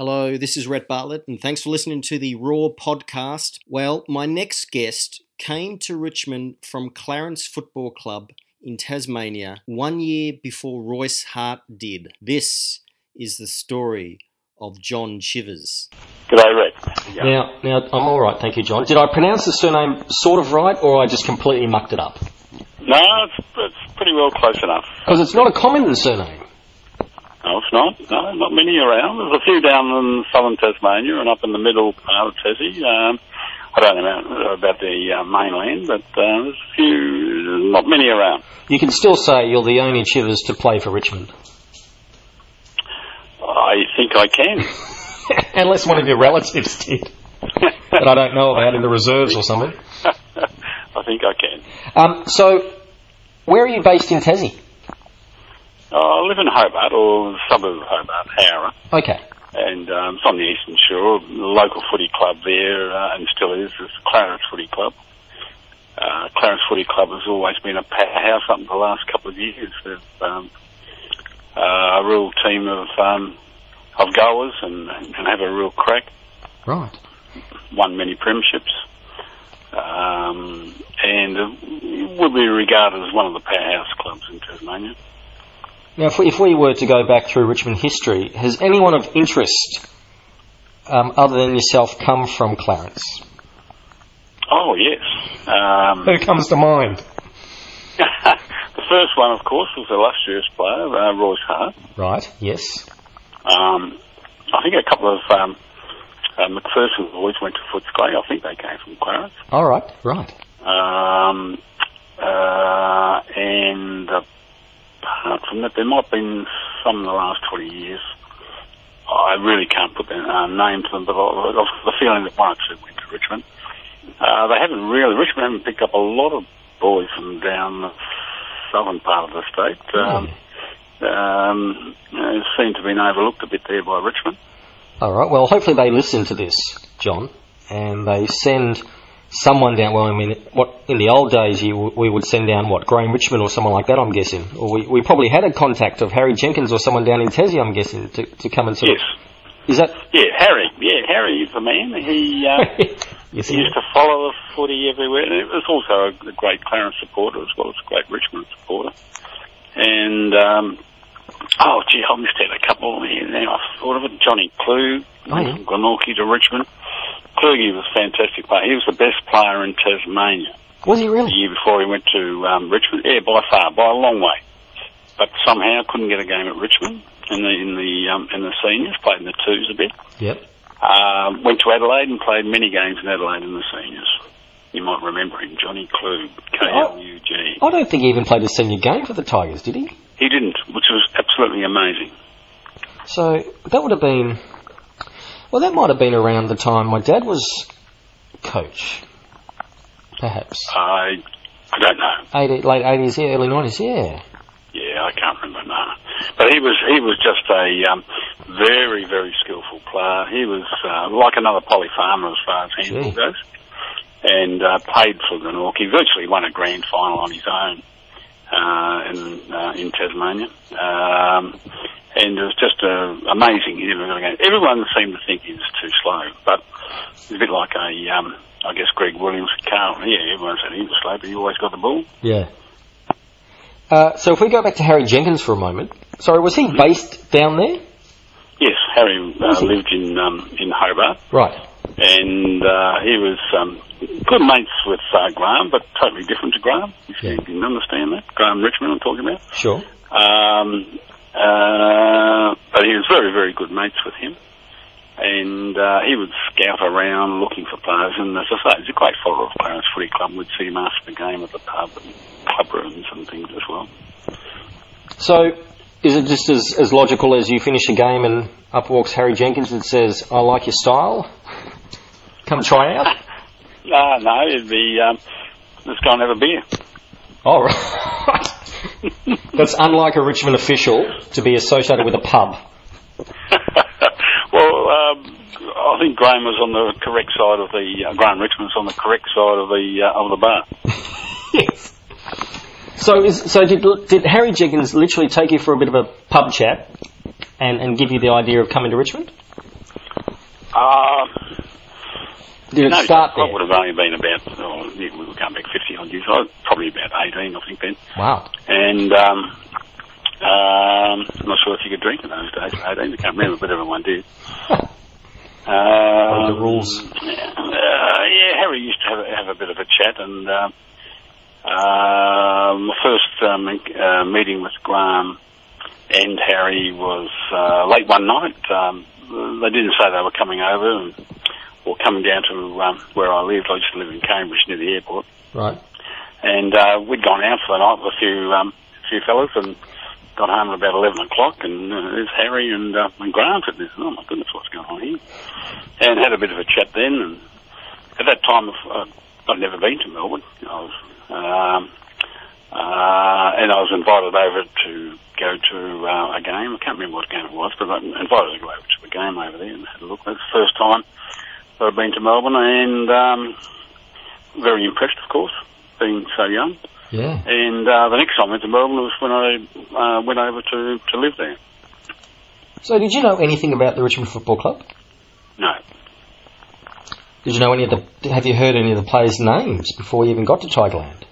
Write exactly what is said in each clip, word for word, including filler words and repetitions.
Hello, this is Rhett Bartlett, and thanks for listening to the Raw podcast. Well, my next guest came to Richmond from Clarence Football Club in Tasmania one year before Royce Hart did. This is the story of John Chivers. G'day, Rhett. Yeah. Now, now I'm all right, thank you, John. Did I pronounce the surname sort of right, or I just completely mucked it up? No, it's, it's pretty well close enough. Because it's not a common surname. No, it's not. No, not many around. There's a few down in southern Tasmania and up in the middle part of Tassie. Um, I don't know about the uh, mainland, but uh, there's a few, not many around. You can still say you're the only Chivers to play for Richmond. I think I can. Unless one of your relatives did. That I don't know about in the reserves or something. I think I can. Um, so, where are you based in Tassie? Uh, I live in Hobart, or the suburb of Hobart, Howrah. Okay. And um, it's on the Eastern Shore. The local footy club there, uh, and still is, is Clarence Footy Club. Uh, Clarence Footy Club has always been a powerhouse up in the last couple of years. They've um, uh, a real team of um, of goers and, and have a real crack. Right. Won many premierships. Um, and would be regarded as one of the powerhouse clubs in Tasmania. Now, if we, if we were to go back through Richmond history, has anyone of interest, um, other than yourself, come from Clarence? Oh, yes. Um, Who comes to mind? The first one, of course, was the illustrious player, uh, Royce Hart. Right, yes. Um, I think a couple of um, uh, McPherson boys went to Footscray. I think they came from Clarence. All right, right. Um, uh, and... Uh, Apart from that, there might have been some in the last twenty years. I really can't put their uh, name to them, but I've got the feeling that one or two went to Richmond. Uh, they haven't really, Richmond haven't picked up a lot of boys from down the southern part of the state. Um, oh. um, you know, seem to have been overlooked a bit there by Richmond. All right, well, hopefully they listen to this, John, and they send someone down. Well, I mean, what in the old days you, we would send down, what, Graeme Richmond or someone like that, I'm guessing. Or we, we probably had a contact of Harry Jenkins or someone down in Tassie, I'm guessing, to, to come and sort yes. of... Is that... Yeah, Harry. Yeah, Harry is the man. He, uh, yes, he used to follow the footy everywhere. And he was also a great Clarence supporter as well as a great Richmond supporter. And, um, oh, gee, I missed out a couple here now. I thought of it. Johnny Kluge, oh, yeah. from Glenorchy to Richmond. Kluge was a fantastic player. He was the best player in Tasmania. Was he really? The year before he went to um, Richmond. Yeah, by far, by a long way. But somehow couldn't get a game at Richmond in the in the, um, in the seniors, played in the twos a bit. Yep. Um, went to Adelaide and played many games in Adelaide in the seniors. You might remember him, Johnny Kluge, K L U G. I don't think he even played a senior game for the Tigers, did he? He didn't, which was absolutely amazing. So that would have been... Well, that might have been around the time my dad was coach, perhaps. I, I don't know. eighty, late eighties, yeah, early nineties, yeah. Yeah, I can't remember, no. But he was he was just a um, very, very skillful player. He was uh, like another Polly Farmer as far as handball goes, and uh, played for Glenorchy. Virtually won a grand final on his own uh, in uh, in Tasmania. Um, And it was just uh, amazing. Everyone seemed to think he was too slow, but it's a bit like a, um, I guess, Greg Williams at Carlton. Yeah, everyone said he was slow, but he always got the ball. Yeah. Uh, so if we go back to Harry Jenkins for a moment. Sorry, was he based down there? Yes, Harry uh, lived in um, in Hobart. Right. And uh, he was um, good mates with uh, Graeme, but totally different to Graeme, if yeah. you can understand that. Graeme Richmond I'm talking about. Sure. Um... Uh, but he was very, very good mates with him. And uh, he would scout around looking for players. And as I say, he's a great follower of Clarence Footy Club. We'd see him after the game at the pub and club rooms and things as well. So is it just as, as logical as you finish a game and up walks Harry Jenkins and says, I like your style, come try out? No, no, it'd be, um, let's go and have a beer. All right. That's unlike a Richmond official to be associated with a pub. Well, um, I think Graeme was on the correct side of the uh, Graeme Richmond was on the correct side of the uh, of the bar. Yes. So, is, so did did Harry Jenkins literally take you for a bit of a pub chat and and give you the idea of coming to Richmond? Uh, Did it no, start I, there? I would have only been about, oh, we were going back fifty-odd years, I was probably about eighteen, I think, then. Wow. And um, um, I'm not sure if you could drink in those days, eighteen, I can't remember, but everyone did. Oh. Um, the rules. Uh, yeah, Harry used to have, have a bit of a chat, and uh, uh, my first um, uh, meeting with Graeme and Harry was uh, late one night. Um, they didn't say they were coming over and, or coming down to um, where I lived. I used to live in Cambridge near the airport. Right. And uh, we'd gone out for the night with a few, um, few fellas and got home at about eleven o'clock, and uh, there's Harry and, uh, and Graeme said, oh my goodness, what's going on here? And had a bit of a chat then, and at that time uh, I'd never been to Melbourne. I was, um, uh, and I was invited over to go to uh, a game. I can't remember what game it was, but I was invited to go over to a game over there and had a look. It was the first time that I'd been to Melbourne, and um, very impressed, of course, being so young. Yeah. And uh, the next time I went to Melbourne was when I uh, went over to, to live there. So did you know anything about the Richmond Football Club? No. Did you know any of the... Have you heard any of the players' names before you even got to Tigerland?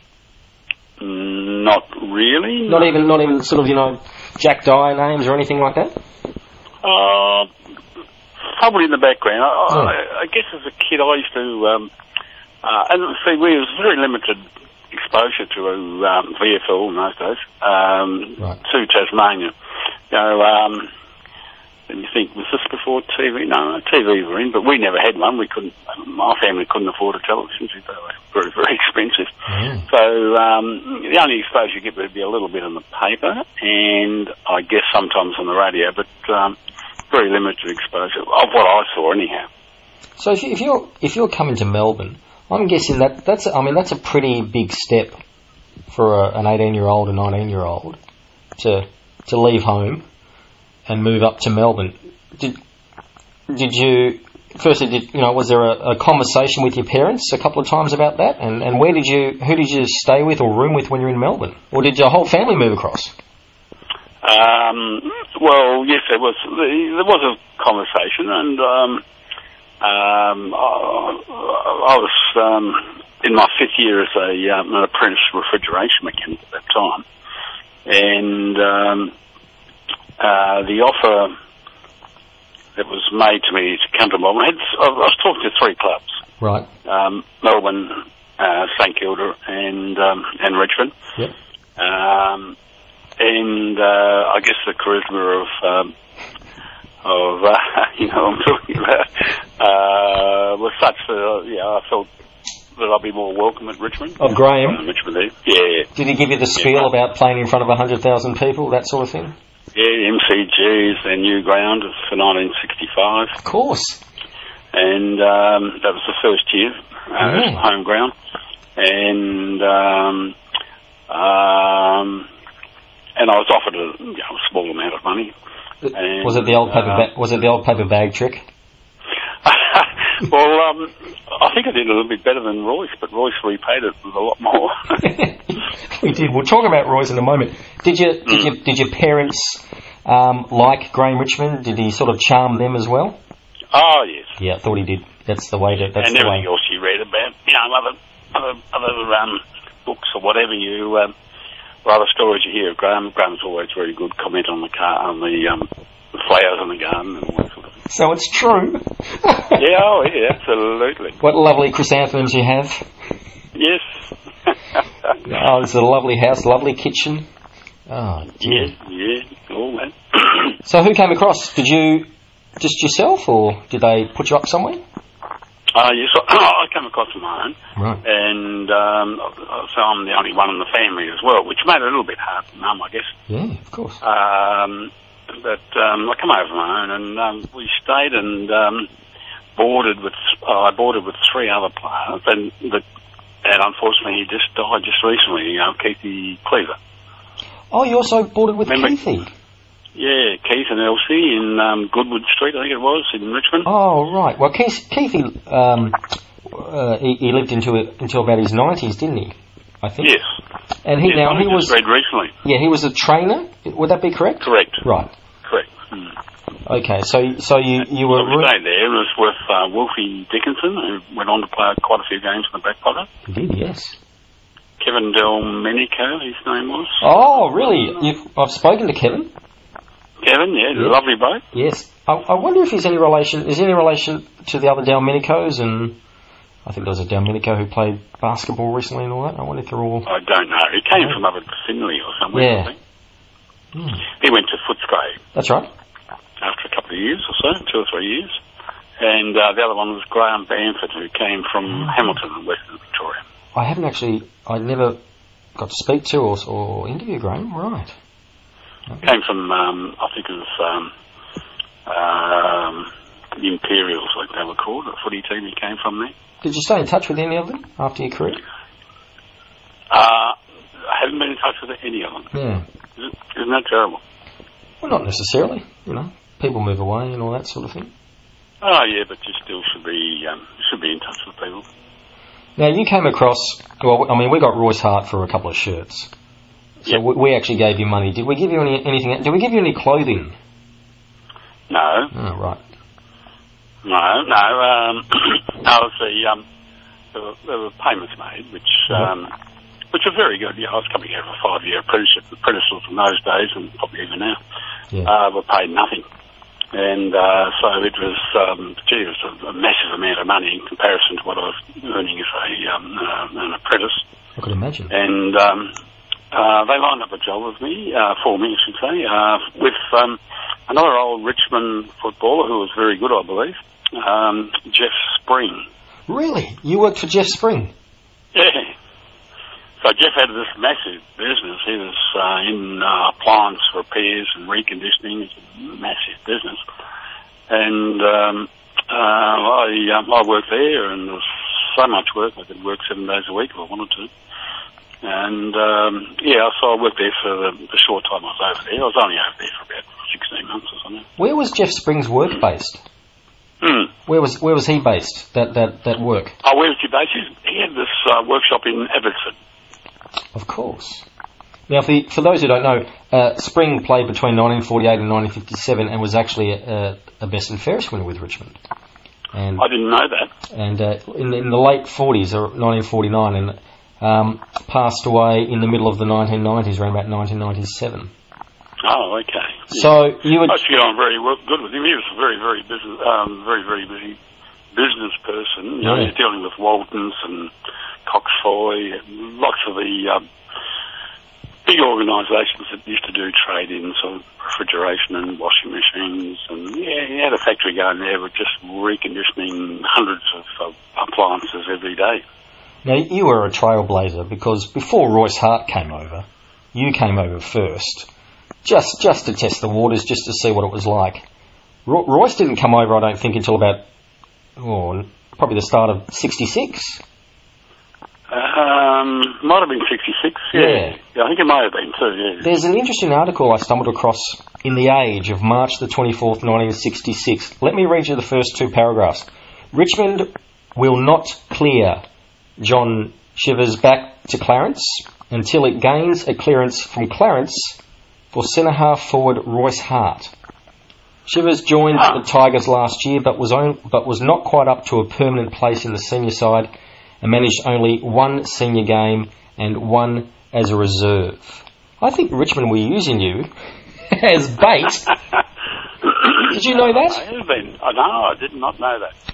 Not really. Not no. even not even sort of, you know, Jack Dyer names or anything like that? Uh, probably in the background. I, oh. I, I guess as a kid I used to... Um, uh, and see, we was very limited exposure to um, V F L in those days, um, right. to Tasmania. You know, um, and you think, was this before T V? No, no, T V were in, but we never had one. We couldn't, my family couldn't afford a television. They were very, very expensive. Mm. So um, the only exposure you get would be a little bit on the paper, and I guess sometimes on the radio, but um, very limited exposure of what I saw, anyhow. So if, you, if you're if you're coming to Melbourne, I'm guessing that that's I mean that's a pretty big step for a, an eighteen-year-old, a nineteen-year-old to to leave home and move up to Melbourne. Did did you firstly did you know was there a, a conversation with your parents a couple of times about that, and and where did you who did you stay with or room with when you were in Melbourne, or did your whole family move across? Um, well, yes, there was there was a conversation and. Um Um, I, I was um, in my fifth year as a, um, an apprentice refrigeration mechanic at that time, and um, uh, the offer that was made to me to come to Melbourne, I, had, I was talking to three clubs, right? Um, Melbourne, uh, St Kilda, and um, and Richmond. Yep. Um, and uh, I guess the charisma of um, of uh, you know I'm talking about uh, was such that uh, yeah I felt that I'd be more welcome at Richmond. Of Graeme? Richmond, there. Yeah. Did he give you the spiel yeah. about playing in front of a hundred thousand people, that sort of thing? Yeah, M C G is their new ground for nineteen sixty-five. Of course. And um, that was the first year uh, yeah. home ground, and um, um, and I was offered a, you know, a small amount of money. And, was it the old paper? Ba- uh, was it the old paper bag trick? Well, um, I think I did a little bit better than Royce, but Royce repaid it with a lot more. We did. We'll talk about Royce in a moment. Did you? Did you? Did your parents um, like Graeme Richmond? Did he sort of charm them as well? Oh yes. Yeah, I thought he did. That's the way to. That's and everything the way. Else you read about, you know, other other, other um, books or whatever you. Um, Other stories you hear of Graeme. Graeme's always very good comment on the car, on the, um, the flowers in the garden and all that sort of thing. So it's true. Yeah, oh yeah, absolutely. What lovely chrysanthemums you have. Yes. Oh, it's a lovely house, lovely kitchen. Oh, dear. Yeah, yeah, all that. So who came across? Did you, just yourself, or did they put you up somewhere? Uh, yes, I came across on my own, right. and um, so I'm the only one in the family as well, which made it a little bit hard for Mum, I guess. Yeah, of course. Um, but um, I came over on my own, and um, we stayed and um, boarded with. Uh, I boarded with three other players, and the, and unfortunately he just died just recently. Um, Keithy Cleaver. Oh, you also boarded with Remember? Keithy. Yeah, Keith and Elsie in um, Goodwood Street, I think it was, in Richmond. Oh, right. Well, Keith, Keith he, um, uh, he, he lived into a, until about his nineties, didn't he? I think. Yes. And he yes, now I he was. Read recently. Yeah, he was a trainer. Would that be correct? Correct. Right. Correct. Mm. Okay, so so you, you were... Well, we stayed there. It was with uh, Wolfie Dickinson, who went on to play quite a few games in the back pocket. He did, yes. Kevin Delmenico, his name was. Oh, really? You've, I've spoken to Kevin. Kevin, yeah, yeah. Lovely bloke. Yes. I, I wonder if he's any relation... Is he any relation to the other Delmenicos? And I think there was a Delmenico who played basketball recently and all that. I wonder if they're all... I don't know. He came yeah. from other Finley or somewhere, yeah. I think. Hmm. He went to Footscray. That's right. After a couple of years or so, two or three years. And uh, the other one was Graham Bamford, who came from Hamilton in Western Victoria. I haven't actually, I never got to speak to or, or interview Graham, right. Okay. Came from, um, I think it was um, um, the Imperials, like they were called, the footy team he came from there. Did you stay in touch with any of them after your career? Uh, I haven't been in touch with any of them. Yeah. Isn't, isn't that terrible? Well, not necessarily, you know. People move away and all that sort of thing. Oh, yeah, but you still should be um, should be in touch with people. Now, you came across... Well, I mean, we got Royce Hart for a couple of shirts. So yep. we, we actually gave you money. Did we give you any, anything... Did we give you any clothing? No. Oh, right. No, no. Um, no, the, um, there, were, there were payments made, which... Um, oh. Which are very good. Yeah, I was coming here for a five-year apprenticeship. The apprentices in those days, and probably even now, yeah. uh, were paid nothing. And uh, so it was, um, gee, it was a, a massive amount of money in comparison to what I was earning as a, um, uh, an apprentice. I could imagine. And um, uh, they lined up a job with me, uh, for me, I should say, uh, with um, another old Richmond footballer who was very good, I believe, um, Jeff Spring. Really? You worked for Jeff Spring? Yeah. So Jeff had this massive business. He was uh, in uh, appliance repairs and reconditioning. It's a massive business. And um, uh, I, um, I worked there, and there was so much work. I could work seven days a week if I wanted to. And, um, yeah, so I worked there for the, the short time I was over there. I was only over there for about sixteen months or something. Where was Jeff Spring's work based? Mm. Where was where was he based, that, that, that work? Oh, where was he based? He had this uh, workshop in Abbotsford. Of course. Now, for, the, for those who don't know, uh, Spring played between nineteen forty-eight and nineteen fifty-seven and was actually a, a Best and Fairest winner with Richmond. And, I didn't know that. And uh, in, in the late forties, or nineteen forty-nine, and um, passed away in the middle of the nineteen nineties, around about nineteen ninety-seven. Oh, okay. So yeah. you would... Actually, I'm very good with him. He was a very, very busy, um, very, very busy business person. You know, yeah. He was dealing with Waltons and... Coxfoy, lots of the um, big organisations that used to do trade in sort of refrigeration and washing machines, and yeah, he had a factory going there with just reconditioning hundreds of uh, appliances every day. Now, you were a trailblazer, because before Royce Hart came over, you came over first, just just to test the waters, just to see what it was like. Roy- Royce didn't come over, I don't think, until about oh, probably the start of sixty-six. Um, might have been sixty-six, yeah. yeah. Yeah, I think it might have been too, yeah. There's an interesting article I stumbled across in The Age of March the twenty-fourth, nineteen sixty-six. Let me read you the first two paragraphs. Richmond will not clear John Chivers back to Clarence until it gains a clearance from Clarence for centre-half forward Royce Hart. Chivers joined ah. the Tigers last year but was on, but was not quite up to a permanent place in the senior side, and managed only one senior game and one as a reserve. I think Richmond were using you as bait. Did you know that? I have been. Oh, no, I did not know that.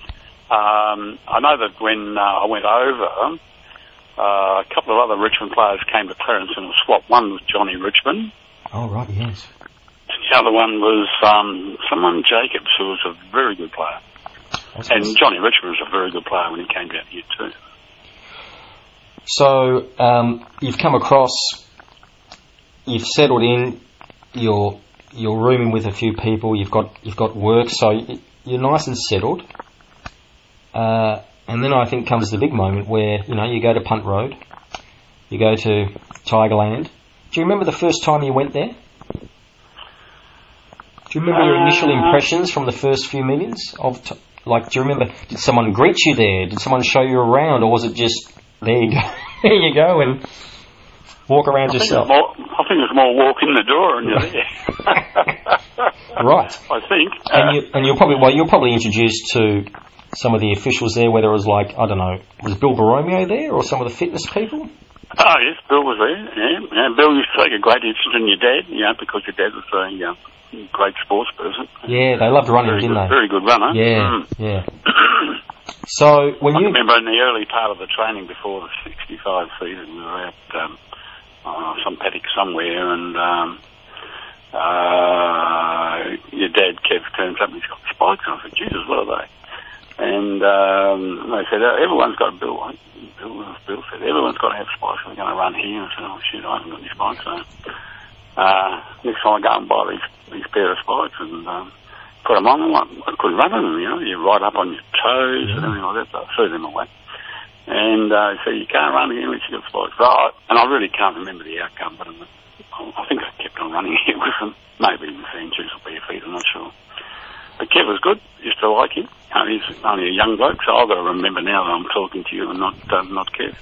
Um, I know that when uh, I went over, uh, a couple of other Richmond players came to Clarence in a swap. One was Johnny Richmond. Oh, right, yes. And the other one was um, someone, Jacobs, who was a very good player. That's and awesome. Johnny Richmond was a very good player when he came down here too. So, um, you've come across, you've settled in, you're, you're rooming with a few people, you've got you've got work, so you're nice and settled. Uh, and then I think comes the big moment where, you know, you go to Punt Road, you go to Tigerland. Do you remember the first time you went there? Do you remember uh, your initial impressions from the first few millions? Of t- like, do you remember, did someone greet you there? Did someone show you around? Or was it just... There you go. There you go. And Walk around I yourself. Think more, I think there's more walk in the door and you're there. Right. I think. And, uh, you, and you're probably, well, you're probably introduced to some of the officials there, whether it was like, I don't know, was Bill Baromio there or some of the fitness people? Oh, yes, Bill was there, yeah. yeah. Bill used to take a great interest in your dad, you know, because your dad was a uh, great sports person. Yeah, they loved running, very didn't good, they? Very good runner. Yeah, mm. yeah. So when I you... remember in the early part of the training before the sixty-five season, we were at um, oh, some paddock somewhere, and um, uh, your dad, Kev, turns up and he's got spikes, and I said, Jesus, what are they? And um, they said, oh, everyone's got a bill, right? Bill, Bill said, everyone's got to have spikes, we're going to run here. And I said, oh, shit, I haven't got any spikes. So uh, next time I go and buy these, these pair of spikes and um, put them on, I couldn't run them, you know, you're right up on your toes and everything like that, so I threw them away. And uh, so you can't run again unless you've got spikes. So I, and I really can't remember the outcome, but I think I kept on running here with them, maybe even seeing shoes or bare feet, I'm not sure. But Kev was good, used to like him. Uh, he's only a young bloke, so I've got to remember now that I'm talking to you and not um, not Kev.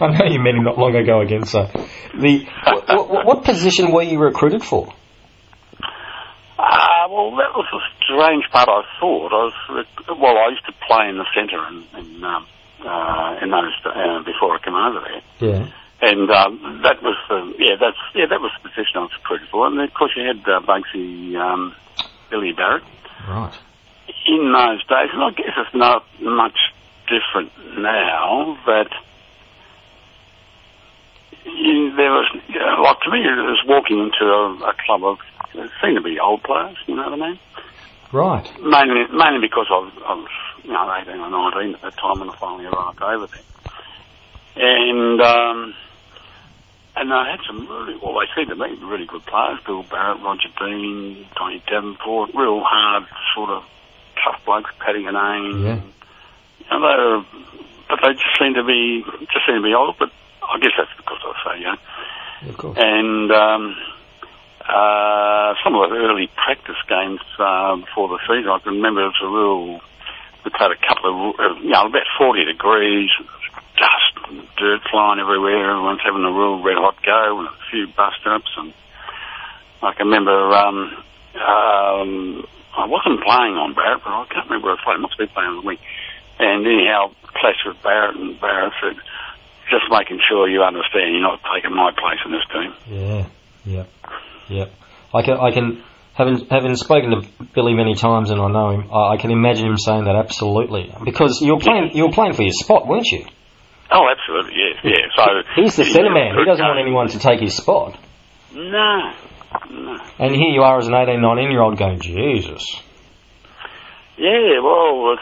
I know you met him not long ago again, so... The, what, what, what position were you recruited for? Uh, well, that was a strange part, I thought. I was rec- well, I used to play in the centre in, in, um, uh, in those, uh, before I came over there. Yeah. And um, that was the, yeah, that's, yeah, that was the position I was recruited for. And, of course, you had uh, Bugsy... Um, Billy Barrot. Right. In those days, and I guess it's not much different now, but you, there was, you know, like to me, it was walking into a, a club of, it seemed to be old players, you know what I mean? Right. Mainly mainly because I was, I was you know, eighteen or nineteen at that time when I finally arrived over there. And, um, And I had some really, well, they seemed to me really good players, Bill Barrot, Roger Dean, Tony Davenport, real hard, sort of tough blokes, Paddy and Ain. Yeah. You know, they were, but they just seemed to be, just seemed to be old, but I guess that's because I was so young. Of course. And um, uh, some of the early practice games um, before the season, I can remember it was a real, we played a couple of, you know, about forty degrees, dust and dirt flying everywhere, everyone's having a real red hot go with a few bust ups, and I can remember um, um, I wasn't playing on Barrett, but I can't remember if I played, must have been playing on the wing, and anyhow clashed with Barrett, and Barrett said, just making sure you understand you're not taking my place in this team. Yeah, yeah, yeah. I can, I can having, having spoken to Billy many times and I know him, I, I can imagine him saying that absolutely, because you're playing, you're playing for your spot, weren't you? Oh, absolutely, yeah, yeah. So he's the centre man. He doesn't want anyone to take his spot. No, no. And here you are as an eighteen, nineteen-year-old going, Jesus. Yeah, well,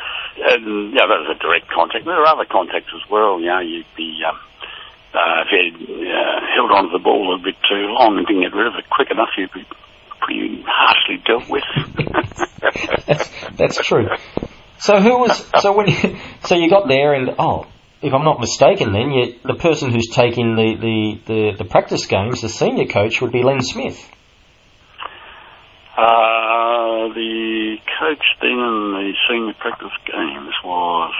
and, yeah, that was a direct contact. There were other contacts as well. You know, you'd be, um, uh, if you uh, held on to the ball a bit too long and didn't get rid of it quick enough, you'd be pretty harshly dealt with. that's, that's true. So who was? So when? You, so you got there and oh. If I'm not mistaken, then you, the person who's taking the, the, the, the practice games, the senior coach, would be Len Smith. Uh, the coach then in the senior practice games was...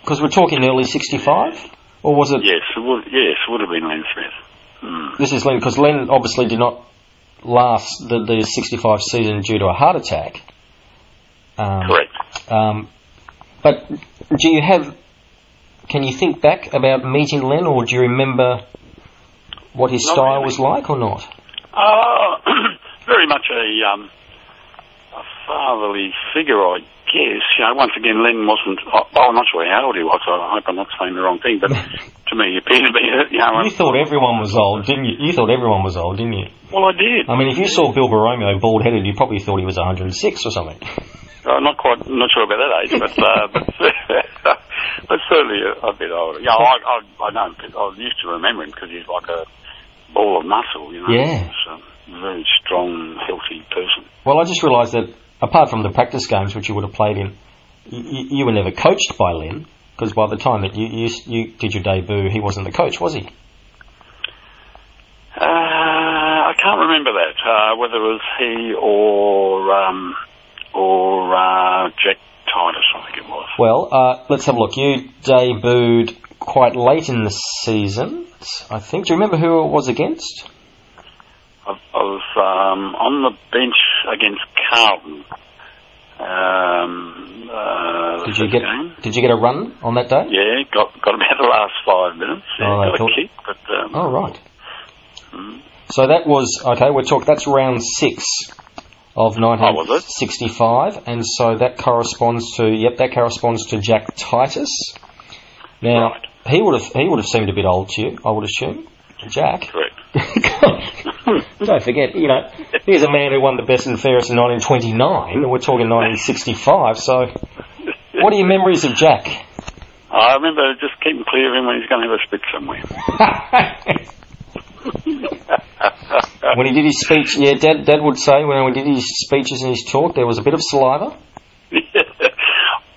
Because um, we're talking early sixty-five? Yes. Or was it... Yes, it would, yes, it would have been Len Smith. Mm. This is Len, because Len obviously did not last the, the sixty-five season due to a heart attack. Um, Correct. Um, but do you have... Can you think back about meeting Len, or do you remember what his not style really. was like, or not? Uh, very much a, um, a fatherly figure, I guess. You know, once again, Len wasn't. Oh, I'm not sure how old he was. So I hope I'm not saying the wrong thing, but to me, he appeared to be. You know, you thought everyone was old, didn't you? You thought everyone was old, didn't you? Well, I did. I mean, if you saw Bill Baromio bald-headed, you probably thought he was one hundred six or something. Uh, not quite, not sure about that age, but uh, but, but certainly a, a bit older. Yeah, I, I, I know. I used to remember him because he's like a ball of muscle, you know. Yeah. He's a very strong, healthy person. Well, I just realised that apart from the practice games, which you would have played in, you, you were never coached by Len, because by the time that you, you you did your debut, he wasn't the coach, was he? Uh, I can't remember that. Uh, whether it was he or. Um, Or uh, Jack Titus, I think it was. Well, uh, let's have a look. You debuted quite late in the season, I think. Do you remember who it was against? I, I was um, on the bench against Carlton. Um, uh, did you get game. Did you get a run on that day? Yeah, got got about the last five minutes. Yeah, oh, got thought... a kick, but um, oh right. Mm. So that was okay. We're talking. That's round six of nineteen sixty-five, oh, and so that corresponds to yep, that corresponds to Jack Titus. Now right. he would have he would have seemed a bit old to you, I would assume. Jack. Correct. Don't forget, you know, here's a man who won the best and fairest in nineteen twenty-nine, and we're talking nineteen sixty-five, so what are your memories of Jack? I remember just keeping clear of him when he's going to have a spit somewhere. When he did his speech, yeah, Dad, Dad would say when he did his speeches and his talk, there was a bit of saliva.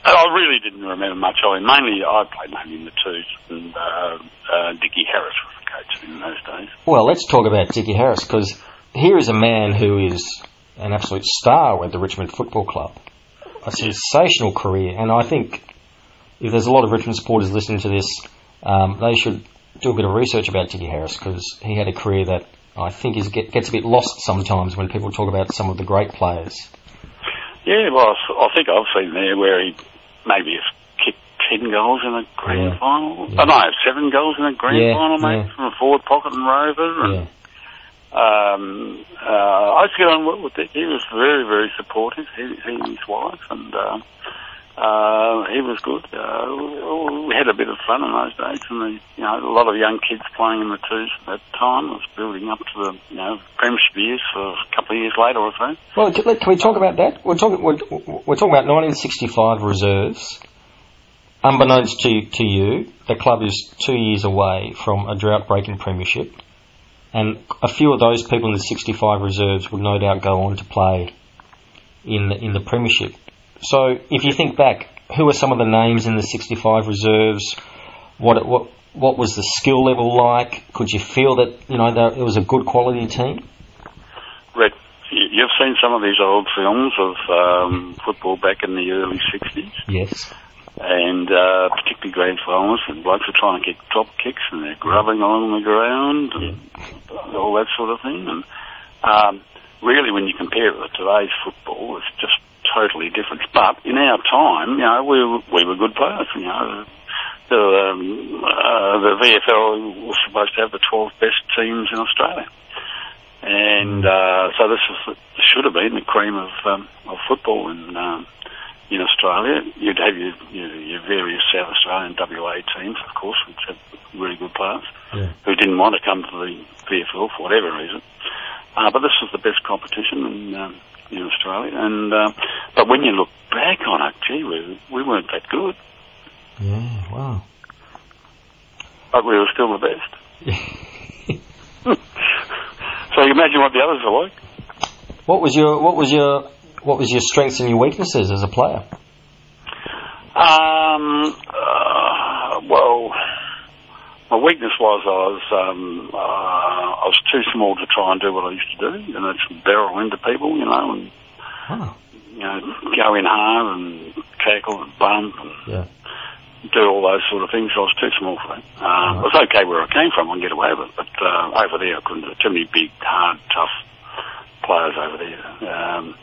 I really didn't remember much of him. Mainly, I played mainly in the twos, and uh, uh, Dickie Harris was the coach in those days. Well, let's talk about Dickie Harris, because here is a man who is an absolute star at the Richmond Football Club. A sensational career, and I think if there's a lot of Richmond supporters listening to this, um, they should do a bit of research about Dickie Harris, because he had a career that I think is get, gets a bit lost sometimes when people talk about some of the great players. Yeah, well, I think I've seen there where he maybe it's kicked ten goals in a grand yeah. final. Yeah. Oh, no, seven goals in a grand yeah, final, mate, yeah. from a forward pocket and rover. And, yeah. um, uh, I used to get on with it. He was very, very supportive, he, he and his wife, and uh, uh, he was good. Uh, we, we had a bit of fun in those days, and the, you know, a lot of young kids playing in the twos at that time. It was building up to the you know premiership years for a couple of years later or so. Well, can we talk about that? We're talking we're, we're talking about nineteen sixty-five reserves. Unbeknownst to to you, the club is two years away from a drought-breaking premiership, and a few of those people in the sixty-five reserves would no doubt go on to play in the, in the premiership. So, if you think back, who are some of the names in the sixty-five reserves? What what what was the skill level like? Could you feel that you know there, it was a good quality team? Rhett, you've seen some of these old films of um, football back in the early sixties. Yes. And uh, particularly grand finals, and blokes are trying to get drop kicks, and they're grubbing along the ground, and yeah. all that sort of thing. And um, really, when you compare it with today's football, it's just totally different. But in our time, you know, we were, we were good players. You know, the um, uh, the V F L was supposed to have the twelve best teams in Australia, and uh, so this was, should have been the cream of um, of football in um, in Australia. You'd have your, your your various South Australian W A teams, of course, which had really good players yeah. who didn't want to come to the V F L for whatever reason. Uh, but this was the best competition, and. Um, in Australia, and uh, but when you look back on it, gee, we, we weren't that good. Yeah, wow. But we were still the best. So you imagine what the others are like. What was your what was your what was your strengths and your weaknesses as a player? Um. Uh, well, my weakness was I was um, uh, I was too small to try and do what I used to do, and that's barrel into people, you know, and oh. you know, go in hard and tackle and bump and yeah. do all those sort of things. So I was too small for that. Um, oh. It was okay where I came from, I can get away with it, but uh, over there I couldn't. Too many big, hard, tough players over there, um,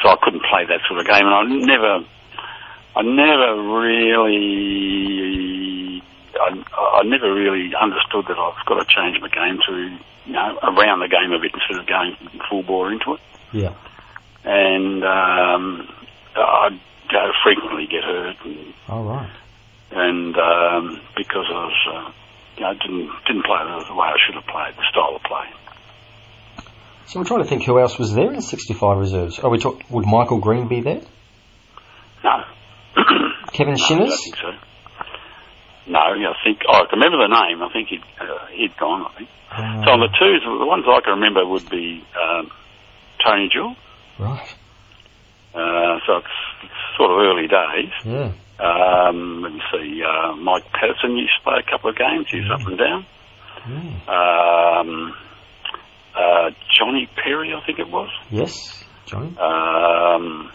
so I couldn't play that sort of game, and I never, I never really. I, I never really understood that I've got to change my game to, you know, around the game a bit instead of going full bore into it. Yeah. And um, I'd go frequently get hurt. And, oh, right. And um, because I was, uh, you know, didn't, didn't play the way I should have played, the style of play. So we're trying to think who else was there in the sixty-five reserves. Are we talk- Would Michael Green be there? No. Kevin Shinners? No, I don't think so. No, I think oh, I can remember the name. I think he'd uh, he'd gone. I think uh, so. On the twos, the ones I can remember would be um, Tony Jewell. Right. Uh, so it's, it's sort of early days. Yeah. Um, let me see. Uh, Mike Patterson used to play a couple of games. He was mm. up and down. Mm. Um, uh, Johnny Perry, I think it was. Yes, Johnny. Um,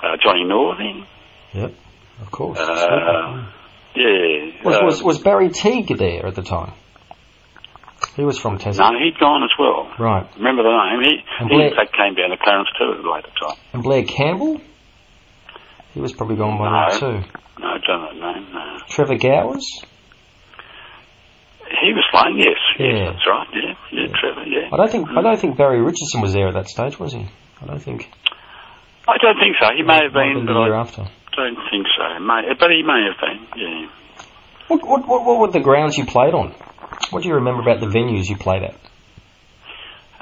uh, Johnny Northing. Yep, of course. Uh, Yeah. Was, uh, was was Barry Teague there at the time? He was from Tassie. No, he'd gone as well. Right. Remember the name? He, he Blair, in fact, came down to Clarence too at a later time. And Blair Campbell? He was probably gone by now too. No, I don't know that name, no. Trevor Gowers? He was playing, yes. Yeah. Yes, that's right, yeah. Yeah, yeah. Trevor, yeah. I don't think I don't think Barry Richardson was there at that stage, was he? I don't think. I don't think so. He may have been, but I don't think so. May, but he may have been, yeah. What, what, what, what were the grounds you played on? What do you remember about the venues you played at?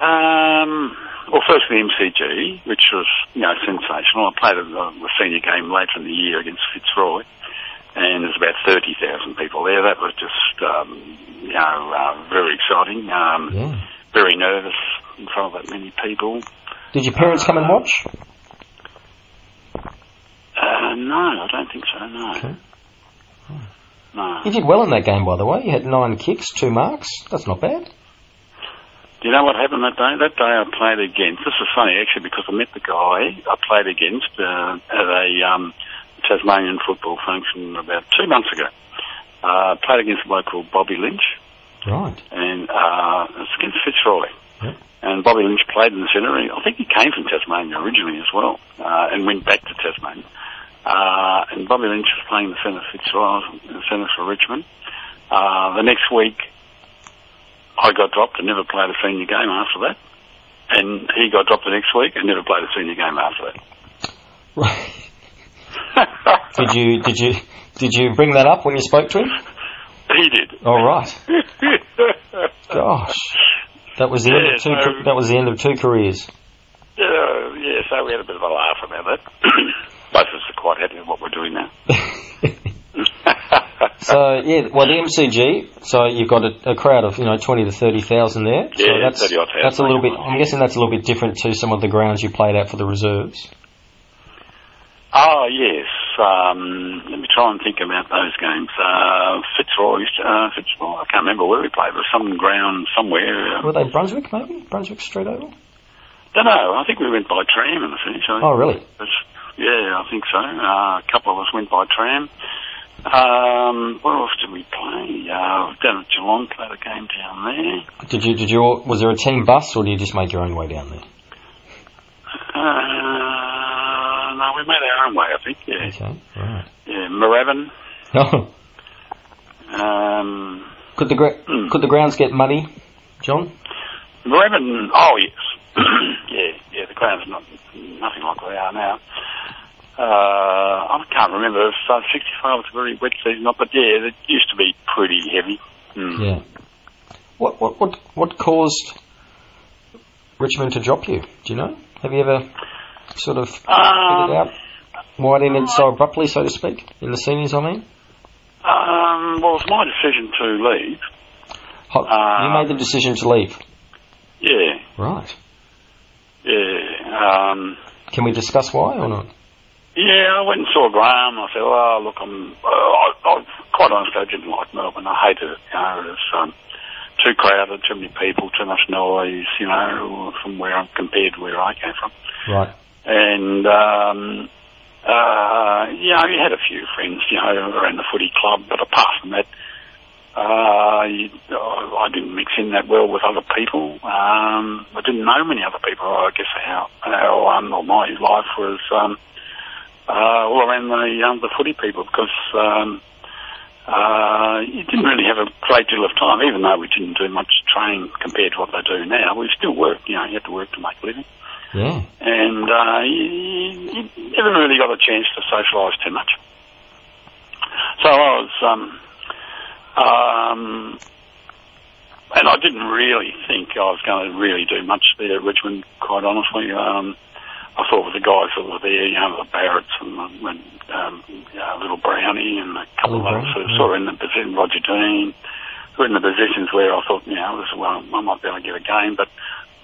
Um, well, first the M C G, which was, you know, sensational. I played a, a senior game later in the year against Fitzroy, and there's about thirty thousand people there. That was just, um, you know, uh, very exciting. Um, yeah. Very nervous in front of that many people. Did your parents uh, come and watch? Uh, no, I don't think so, no. Okay. Oh. No. You did well in that game, by the way. You had nine kicks, two marks. That's not bad. Do you know what happened that day? That day I played against... This is funny, actually, because I met the guy I played against uh, at a um, Tasmanian football function about two months ago. I uh, played against a bloke called Bobby Lynch. Right. And uh, it's against Fitzroy. Yep. And Bobby Lynch played in the centre. I think he came from Tasmania originally as well uh, and went back to Tasmania. Uh, and Bobby Lynch was playing the centre for Fitzroy, the centre for Richmond. Uh, the next week, I got dropped and never played a senior game after that. And he got dropped the next week and never played a senior game after that. Right. did you did you did you bring that up when you spoke to him? He did. All right. Gosh, that was the yeah, end of two. So, that was the end of two careers. Yeah, uh, yeah. So we had a bit of a laugh about that. Both of us are quite happy with what we're doing now. So, yeah, well, the M C G, so you've got a, a crowd of, you know, twenty to thirty thousand there. Yeah, so that's, thirty odd thousand. That's a little bit, I'm guessing that's a little bit different to some of the grounds you played at for the reserves. Oh, yes. Um, let me try and think about those games. Uh, Fitzroy, uh, Fitzroy, I can't remember where we played, but some ground somewhere. Were they Brunswick, maybe? Brunswick Street Oval? Don't know. I think we went by tram in the finish. I oh, really? Yeah, I think so. Uh, a couple of us went by tram. Um, what else did we play? Uh, down at Geelong, played a game down there. Did you? Did you? Was there a team bus, or did you just make your own way down there? Uh, no, we made our own way, I think. Yeah. Okay. Right. Yeah, Moorabbin. Oh. Um. Could the gra- mm. could the grounds get muddy, John? Moorabbin. Oh yes. yeah. Yeah. The grounds are not nothing like they are now. Uh, I can't remember if uh, sixty-five was a very wet season or not, but yeah, it used to be pretty heavy. Mm. Yeah. What, what what what caused Richmond to drop you? Do you know? Have you ever sort of figured um, out why it ended so abruptly, so to speak, in the seniors? I mean. Um, well, it was my decision to leave. Ho- um, you made the decision to leave. Yeah. Right. Yeah. Um, Can we discuss why or not? Yeah, I went and saw Graeme. I said, "Oh, look, I'm. Uh, I, I, quite honestly, I didn't like Melbourne. I hated it. You know, it was um, too crowded, too many people, too much noise. You know, from where I'm compared to where I came from. Right. And um, uh, yeah, you had a few friends, you know, around the footy club, but apart from that, uh, you, I didn't mix in that well with other people. Um, I didn't know many other people. I guess how how um, my life was." Um, Uh, all around the, um, the footy people because um, uh, you didn't really have a great deal of time, even though we didn't do much training compared to what they do now. We still worked, you know, you had to work to make a living. Yeah. And uh, you, you never really got a chance to socialise too much. So I was... Um, um, and I didn't really think I was going to really do much there at Richmond, quite honestly. Um I thought with the guys that were there, you know, the Barretts and the, and, um, uh, Little Brownie and a couple Little of others who were in the position, Roger Dean, who were in the positions where I thought, you know, this is well, I might be able to get a game, but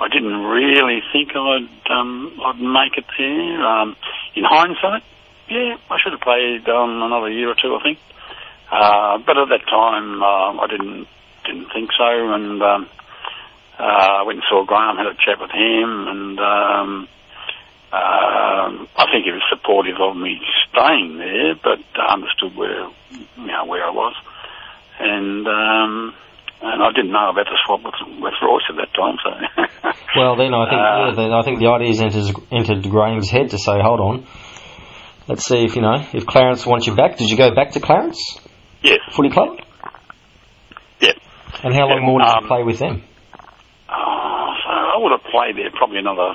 I didn't really think I'd um, I'd make it there. Um, in hindsight, yeah, I should have played um, another year or two, I think. Uh, but at that time, uh, I didn't didn't think so, and um, uh, I went and saw Graeme, had a chat with him, and. Um, Um, I think he was supportive of me staying there, but understood where, you know, where I was. And um, and I didn't know about the swap with, with Royce at that time. So well, then I think uh, yeah, then I think the ideas enters, entered Graham's head to say, hold on, let's see if, you know, if Clarence wants you back. Did you go back to Clarence? Yes. Footy club? Yep. And how long yep. more did um, you play with them? Uh, so I would have played there probably another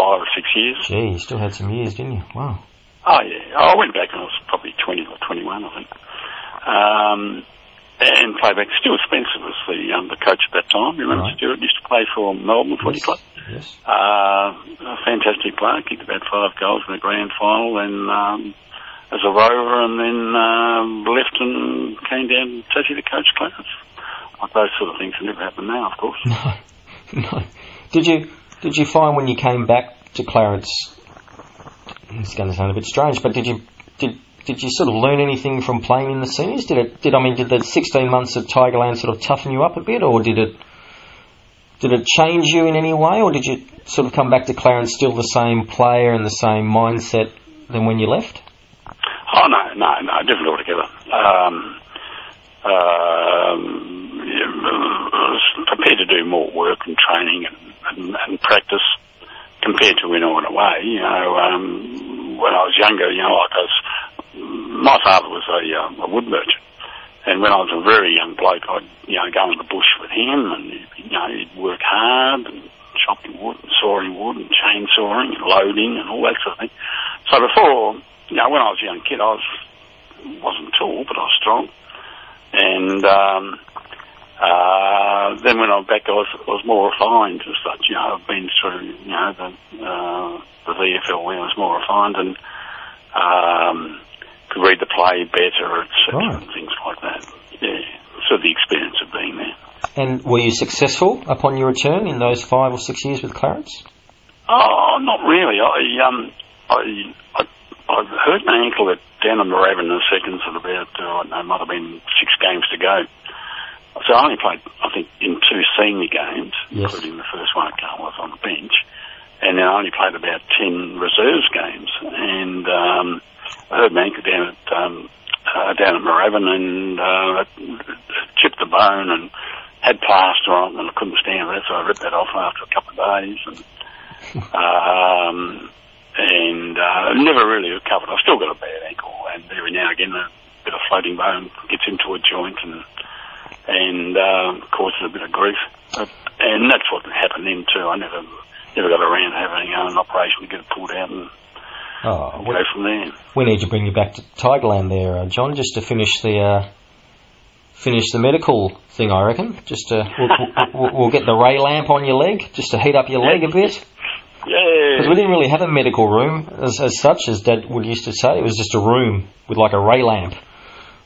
five or six years. Gee, you still had some years, didn't you? Wow. Oh, yeah. I went back when I was probably twenty or twenty-one, I think. Um... And play back. Stuart Spencer was the, um, the coach at that time. You remember right. Stuart used to play for Melbourne Footy Club. Yes. Uh, a fantastic player. Kicked about five goals in the grand final, and um, as a rover, and then um, left and came down to actually coach Clarence. Like those sort of things that never happen now, of course. No, no. Did you did you find when you came back to Clarence? It's going to sound a bit strange, but did you did. Did you sort of learn anything from playing in the seniors? Did it? Did I mean? Did the sixteen months of Tigerland sort of toughen you up a bit, or did it? Did it change you in any way, or did you sort of come back to Clarence still the same player and the same mindset than when you left? Oh no, no, no, different altogether. Um, um, I was prepared to do more work and training and, and, and practice compared to when I went away. You know, um, when I was younger, you know, like I was. My father was a, uh, a wood merchant, and when I was a very young bloke, I'd, you know, go in the bush with him, and, you know, he'd work hard, and chopping wood, and sawing wood, and chainsawing, and loading, and all that sort of thing. So before, you know, when I was a young kid, I was, wasn't tall, but I was strong, and um, uh, then when I was back, I was, I was more refined as such. You know, I've been through, you know, the, uh, the V F L where I was more refined, and um, could read the play better, et cetera, right. and things like that. Yeah, so the experience of being there. And were you successful upon your return in those five or six years with Clarence? Oh, not really. I um, I, I, I hurt my ankle at down on the Moorabbin in the seconds at about, oh, I don't know, might have been six games to go. So I only played, I think, in two senior games, yes. including the first one at Carlisle, I was on the bench. And then I only played about ten reserves games. And um, I heard my ankle down at, um, uh, down at Moorabbin, and uh, chipped the bone and had plaster on it, and I couldn't stand that, so I ripped that off after a couple of days. And um, and uh, never really recovered. I've still got a bad ankle, and every now and again a bit of floating bone gets into a joint and and uh, causes a bit of grief. But, and that's what happened then too. I never... Never got around having an operation to get it pulled out and oh, go we, from there. We need to bring you back to Tigerland there, uh, John, just to finish the uh, finish the medical thing. I reckon just to, we'll, we'll, we'll get the ray lamp on your leg just to heat up your yeah. leg a bit. Yeah, because we didn't really have a medical room as, as such, as Dad would used to say. It was just a room with like a ray lamp,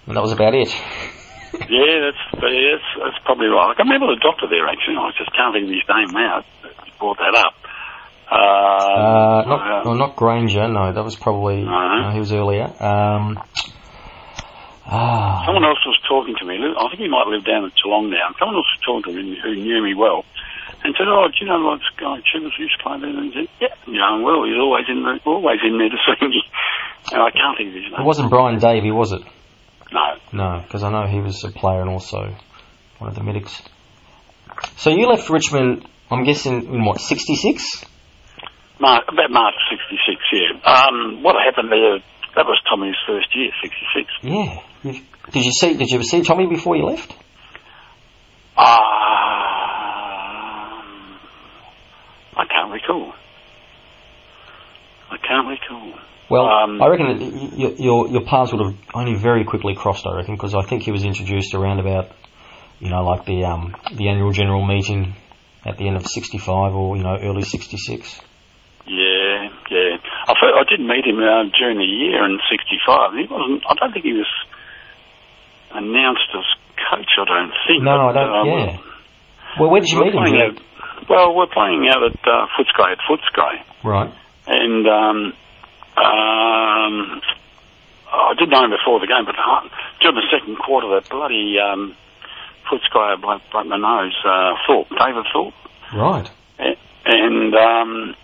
and that was about it. yeah, that's, yeah, that's that's probably right. I can remember the doctor there actually. I just can't think of his name now. Brought that up. Uh, uh, not, uh, well, not Granger, no, that was probably, no, no he was earlier. Um, ah. Someone else was talking to me, I think he might live down at Geelong now, someone else was talking to me who knew me well, and said, oh, do you know what this guy Chivers used to play there? And he said, yeah, you know, well, he's always in there, always in there to see me. And I can't think of his name. It wasn't Brian Davey, was it? No. No, because I know he was a player and also one of the medics. So you left Richmond... I'm guessing in what, sixty-six? March, about March sixty-six, yeah. Um, what happened there? That was Tommy's first year, sixty-six. Yeah. Did you see? Did you ever see Tommy before you left? Uh, I can't recall. I can't recall. Well, um, I reckon that your, your your paths would have only very quickly crossed. I reckon because I think he was introduced around about, you know, like the um, the annual general meeting. At the end of sixty-five or, you know, early sixty-six. Yeah, yeah. I, first, I did meet him uh, during the year in sixty-five. He wasn't, I don't think he was announced as coach, I don't think. No, but, I don't, uh, yeah. Well, where did you meet him? Out, well, we're playing out at uh, Footscray, at Footscray. Right. And um, um, I did know him before the game, but during the second quarter, that bloody... Um, Footscray, bloke broke my nose, uh, Thorpe, David Thorpe. Right. And um,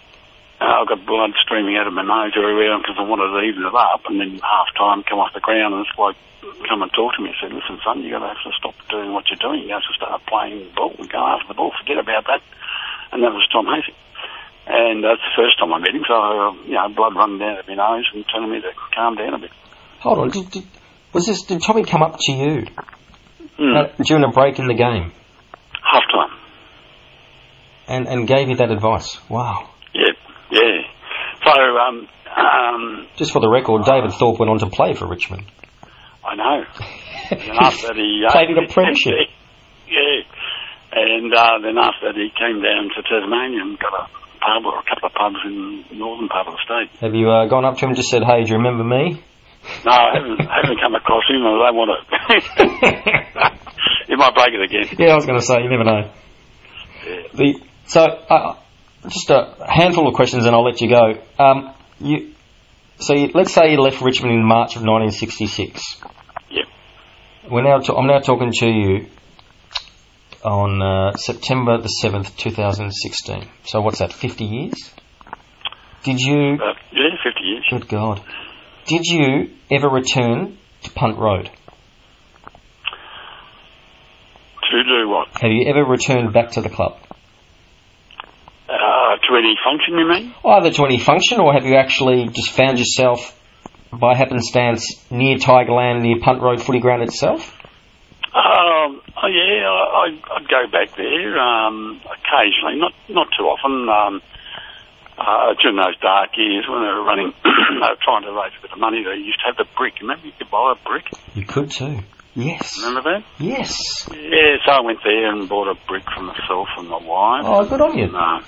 Uh, I got blood streaming out of my nose everywhere because I wanted to even it up, and then half-time come off the ground and this bloke come and talk to me and said, listen, son, you're going to have to stop doing what you're doing. You have to start playing ball and go after the ball. Forget about that. And that was Tom Hafey. And that's the first time I met him, so, uh, you know, blood running down my nose and telling me to calm down a bit. Hold on. Did, did, was this, did Tommy come up to you mm. uh, during a break in the game? Half-time. And, and gave you that advice? Wow. Yeah, yeah. So, um... um just for the record, David Thorpe went on to play for Richmond. I know. And after that he... Uh, played in the premiership. Yeah. And uh, then after that he came down to Tasmania and got a pub or a couple of pubs in the northern part of the state. Have you uh, gone up to him and just said, hey, do you remember me? No, I haven't, I haven't come across him. I don't want to... He might break it again. Yeah, I was going to say, you never know. Yeah. The... So, uh, just a handful of questions and I'll let you go. Um, you, so, you, let's say you left Richmond in March of nineteen sixty-six. Yep. We're now to, I'm now talking to you on uh, September the seventh, two thousand sixteen. So, what's that, fifty years? Did you... Uh, yeah, fifty years. Good God. Did you ever return to Punt Road? To do what? Have you ever returned back to the club? Uh, to any function, you mean? Either to any function, or have you actually just found yourself, by happenstance, near Tigerland, near Punt Road Footy Ground itself? Um, oh yeah, I, I'd go back there um, occasionally, not not too often. Um, uh, during those dark years when they were running, they were trying to raise a bit of money. They used to have the brick. Remember, you could buy a brick. You could too. Yes. Remember that? Yes. Yeah, so I went there and bought a brick for myself and my wife. Oh, good on you. And, uh,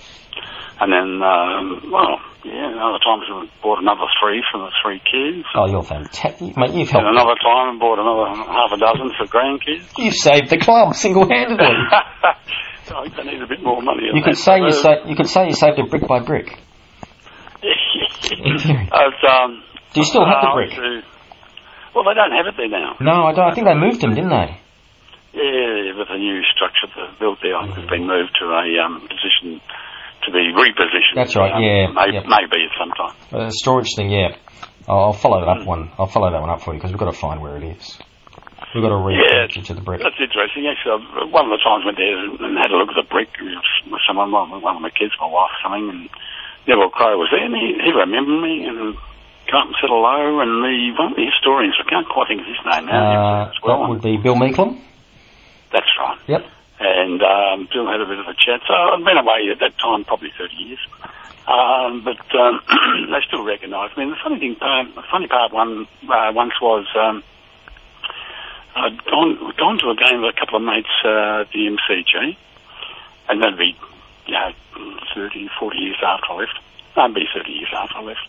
and then, um, well, yeah, another time I bought another three for the three kids. Oh, you're fantastic. Mate, you've helped. And another time I bought another half a dozen for grandkids. You've saved the club single-handedly. I think they need a bit more money. You could, say you, sa- you could say you saved it brick by brick. But, um, do you still have the brick? To, Well, they don't have it there now. No, I don't. I think they moved them, didn't they? Yeah, with the new structure that built there, I think it's been moved to a um, position, to be repositioned. That's right, um, yeah. May, yep. Maybe at some time. Uh, storage thing, yeah. I'll follow that mm. one. I'll follow that one up for you, because we've got to find where it is. We've got to reposition yeah, to the brick. That's interesting. Actually, one of the times I went there and had a look at the brick with someone, one of my kids, my wife, something, and Neville Crowe was there, and he, he remembered me, and... up and said hello, and the, one of the historians, I can't quite think of his name now. Uh, well, that would be Bill Meeklum? That's right. Yep. And um, Bill had a bit of a chat, so I'd been away at that time probably thirty years. Um, but um, they still recognised me. And the funny thing, um, the funny part one uh, once was um, I'd gone, gone to a game with a couple of mates uh, at the M C G, and that'd be, you know, thirty, forty years after I left. That'd be thirty years after I left.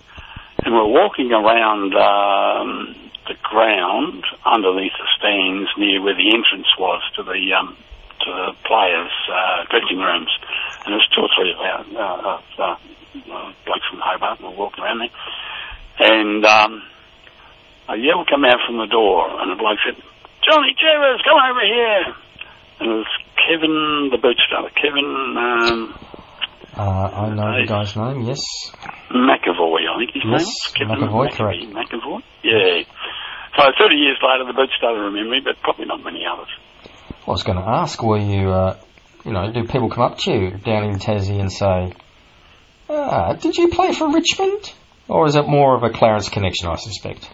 And we're walking around um, the ground underneath the stands near where the entrance was to the um, to the players' uh, dressing rooms. And there's two or three of our uh, uh, uh, blokes from Hobart, and we're walking around there. And um, a yell came out from the door, and the bloke said, Johnny Chivers, come over here. And it was Kevin, the bootstrapper, Kevin... Um, Uh, I know the guy's name, yes. McAvoy, I think his yes, name was. Kevin McAvoy, McAvoy, correct. McAvoy, yeah. So thirty years later, the boot started remembering me, but probably not many others. I was going to ask, were you, uh, you know, do people come up to you down in Tassie and say, ah, did you play for Richmond? Or is it more of a Clarence connection, I suspect?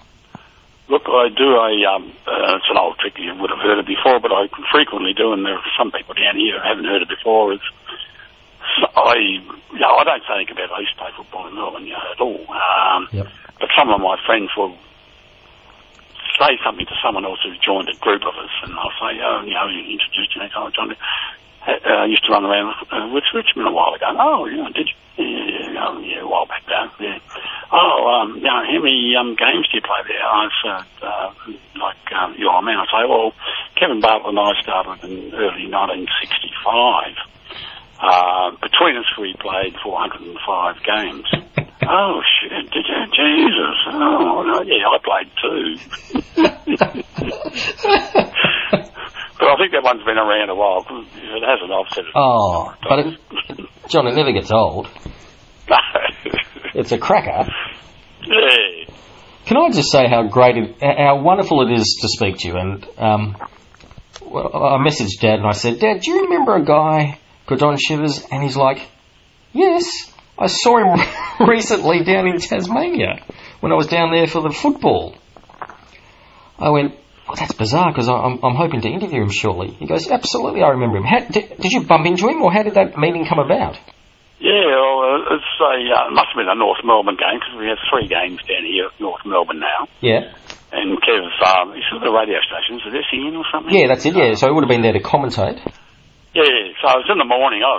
Look, I do a, um, uh, it's an old trick, you would have heard it before, but I frequently do, and there are some people down here who haven't heard it before, is... I, you know, I don't think about I used to play football in Melbourne, you know, at all. Um, yep. But some of my friends will say something to someone else who's joined a group of us, and I'll say, oh, you know, you introduced me, oh, John, I uh, used to run around uh, with Richmond a while ago. Oh, yeah, did you? Yeah, oh, yeah, a while back there, yeah. Oh, um, you know, how many um, games do you play there? I said, uh, like, um, you know, I mean, I say, well, Kevin Bartlett and I started in early nineteen sixty-five. Uh, between us, we played four hundred five games. Oh, shit, did you? Jesus. Oh, no, yeah, I played two. But I think that one's been around a while. If it hasn't, I've said it. Oh, but, it, John, it never gets old. No. it's a cracker. Hey. Can I just say how great, it, how wonderful it is to speak to you? And um, well, I messaged Dad and I said, Dad, do you remember a guy called John Chivers? And he's like, yes, I saw him recently down in Tasmania when I was down there for the football. I went, oh, that's bizarre because I'm, I'm hoping to interview him shortly. He goes, absolutely, I remember him. How, did, did you bump into him or how did that meeting come about? Yeah, well, it's a, uh, it must have been a North Melbourne game because we have three games down here at North Melbourne now. Yeah. And Kev, um, he's at the radio station, so that's in or something? Yeah, that's it, yeah. So he would have been there to commentate. Yeah, so it was in the morning. I,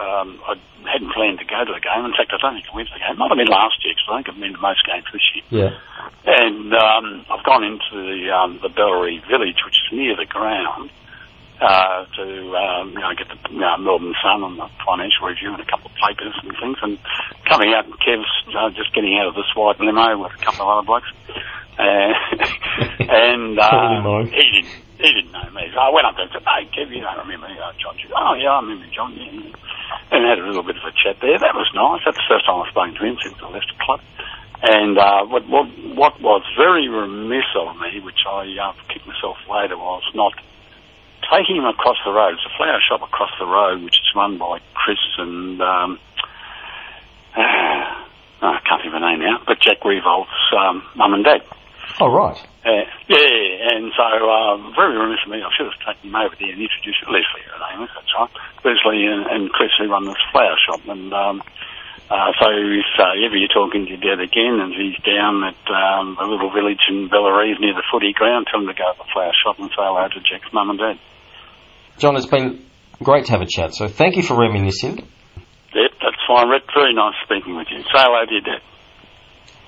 um, I hadn't planned to go to the game. In fact, I don't think I went to the game. It might have been last year because I think I've been to most games this year. Yeah. And um, I've gone into the, um, the Bellary Village, which is near the ground. Uh, to um, you know, get the you know, Melbourne Sun and the Financial Review and a couple of papers and things, and coming out, and Kev's uh, just getting out of this white limo with a couple of other blokes, uh, and uh, he didn't he didn't know me. So I went up there and said, "Hey, Kev, you don't remember uh, John?" "Oh, yeah, I remember John." Yeah. And had a little bit of a chat there. That was nice. That's the first time I've spoken to him since I left the club. And uh, what, what what was very remiss of me, which I uh, kicked myself later, was not taking him across the road. It's a flower shop across the road, which is run by Chris and um, uh, I can't think of her name now, but Jack Revolt's um, mum and dad. Oh, right. Uh, yeah, and so uh, very remiss of me. I should have taken him over there and introduced Leslie, her name is, that's right. Leslie and, and Chris, who run this flower shop. And um, uh, so if uh, ever you're talking to your dad again, and he's down at um, a little village in Bellarese near the footy ground, tell him to go to the flower shop and say hello to Jack's mum and dad. John, it's been great to have a chat, so thank you for reminiscing. Yep, that's fine, Rhett. Very nice speaking with you. Say hello to your dad.